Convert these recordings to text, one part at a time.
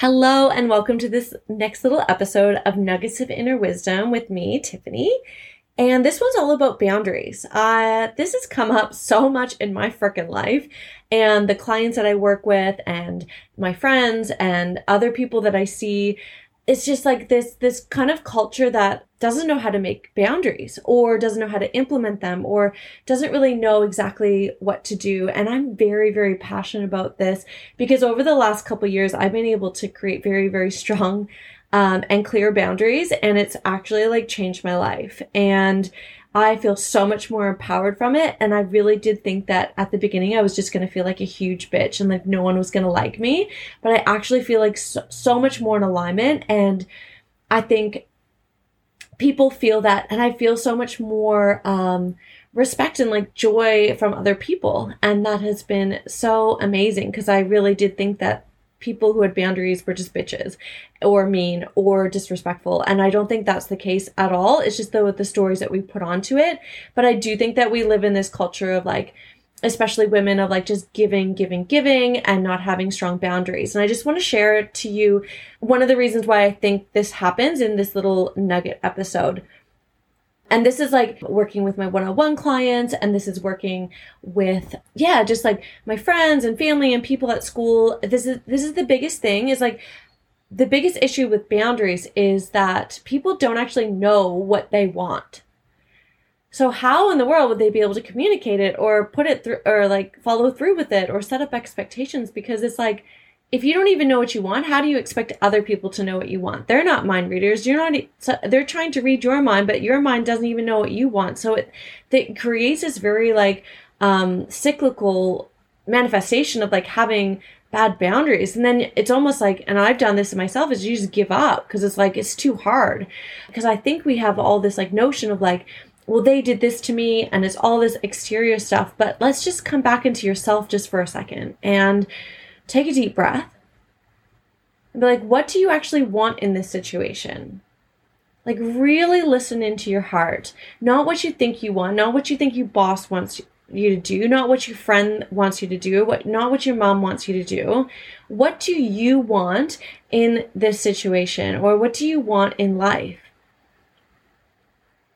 Hello and welcome to this next little episode of Nuggets of Inner Wisdom with me, Tiffany. And this one's all about boundaries. This has come up so much in my frickin' life and the clients that I work with and my friends and other people that I see. It's just like this kind of culture that doesn't know how to make boundaries or doesn't know how to implement them or doesn't really know exactly what to do. And I'm very, very passionate about this because over the last couple of years, I've been able to create very, very strong and clear boundaries. And it's actually like changed my life. And I feel so much more empowered from it. And I really did think that at the beginning, I was just going to feel like a huge bitch and like no one was going to like me. But I actually feel like so much more in alignment. And I think people feel that, and I feel so much more respect and like joy from other people. And that has been so amazing because I really did think that people who had boundaries were just bitches or mean or disrespectful. And I don't think that's the case at all. It's just the stories that we put onto it. But I do think that we live in this culture of like, especially women, of like just giving and not having strong boundaries. And I just want to share to you one of the reasons why I think this happens in this little nugget episode. And this is like working with my one-on-one clients, and this is working with, just like my friends and family and people at school. This is the biggest thing, is like the biggest issue with boundaries is that people don't actually know what they want. So how in the world would they be able to communicate it or put it through or like follow through with it or set up expectations? Because it's like, if you don't even know what you want, how do you expect other people to know what you want? They're not mind readers. They're trying to read your mind, but your mind doesn't even know what you want. So it creates this very like cyclical manifestation of like having bad boundaries. And then it's almost like, and I've done this myself, is you just give up because it's like, it's too hard. Because I think we have all this like notion of like, well, they did this to me and it's all this exterior stuff, but let's just come back into yourself just for a second and take a deep breath and be like, what do you actually want in this situation? Like really listen into your heart, not what you think you want, not what you think your boss wants you to do, not what your friend wants you to do, not what your mom wants you to do. What do you want in this situation, or what do you want in life?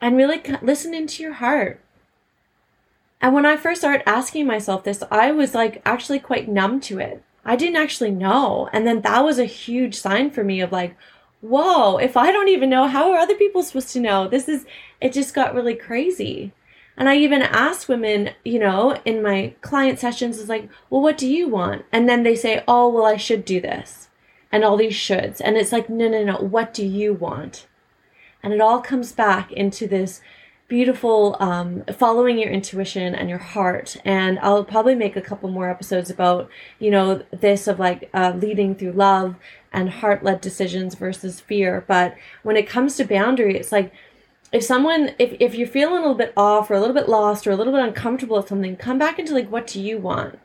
And really listen into your heart. And when I first started asking myself this, I was like actually quite numb to it. I didn't actually know. And then that was a huge sign for me of like, whoa, if I don't even know, how are other people supposed to know? It just got really crazy. And I even asked women, you know, in my client sessions, is like, well, what do you want? And then they say, oh, well, I should do this and all these shoulds. And it's like, no, what do you want? And it all comes back into this beautiful following your intuition and your heart. And I'll probably make a couple more episodes about, you know, this of like leading through love and heart-led decisions versus fear. But when it comes to boundary, it's like if you're feeling a little bit off or a little bit lost or a little bit uncomfortable with something, come back into like, what do you want?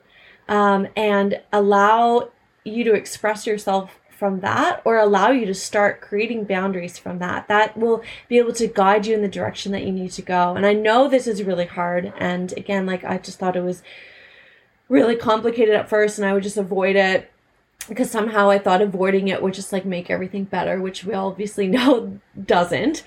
And allow you to express yourself from that, or allow you to start creating boundaries from that. That will be able to guide you in the direction that you need to go. And I know this is really hard. And again, like I just thought it was really complicated at first and I would just avoid it because somehow I thought avoiding it would just like make everything better, which we obviously know doesn't.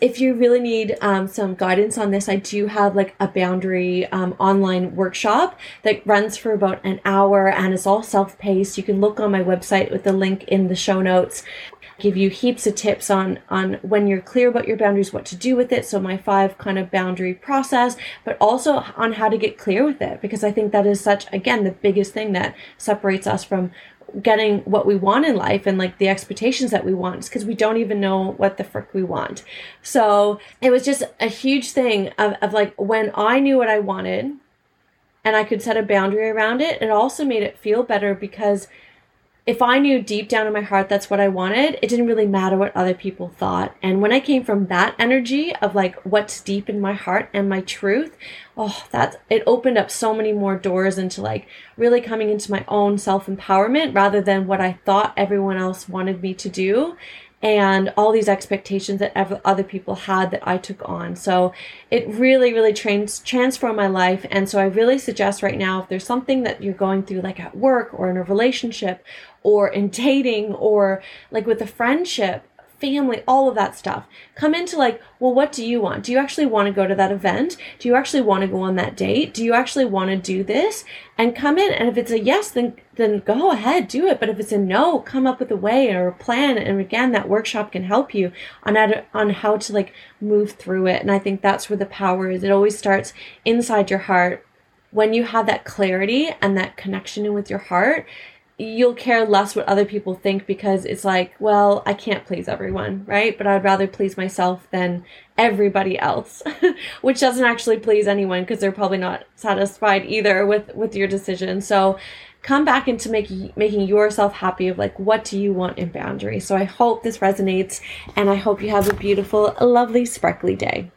If you really need some guidance on this, I do have like a boundary online workshop that runs for about an hour and it's all self-paced. You can look on my website with the link in the show notes. I give you heaps of tips on when you're clear about your boundaries, what to do with it. So my 5 kind of boundary process, but also on how to get clear with it, because I think that is such, again, the biggest thing that separates us from getting what we want in life and like the expectations that we want, because we don't even know what the frick we want. So it was just a huge thing of like when I knew what I wanted and I could set a boundary around it, it also made it feel better because if I knew deep down in my heart that's what I wanted, it didn't really matter what other people thought. And when I came from that energy of like what's deep in my heart and my truth, it opened up so many more doors into like really coming into my own self-empowerment rather than what I thought everyone else wanted me to do. and all these expectations that other people had that I took on. So it really, really transformed my life. And so I really suggest right now, if there's something that you're going through, like at work or in a relationship or in dating or like with a friendship, family, all of that stuff, come into like, well, what do you want? Do you actually want to go to that event? Do you actually want to go on that date? Do you actually want to do this? And come in, and if it's a yes, then go ahead, do it. But if it's a no, come up with a way or a plan. And again, that workshop can help you on how to like move through it. And I think that's where the power is. It always starts inside your heart. When you have that clarity and that connection with your heart, you'll care less what other people think, because it's like, well, I can't please everyone, right? But I'd rather please myself than everybody else, which doesn't actually please anyone, because they're probably not satisfied either with your decision. So come back into making yourself happy of like, what do you want in boundaries? So I hope this resonates, and I hope you have a beautiful, lovely, sparkly day.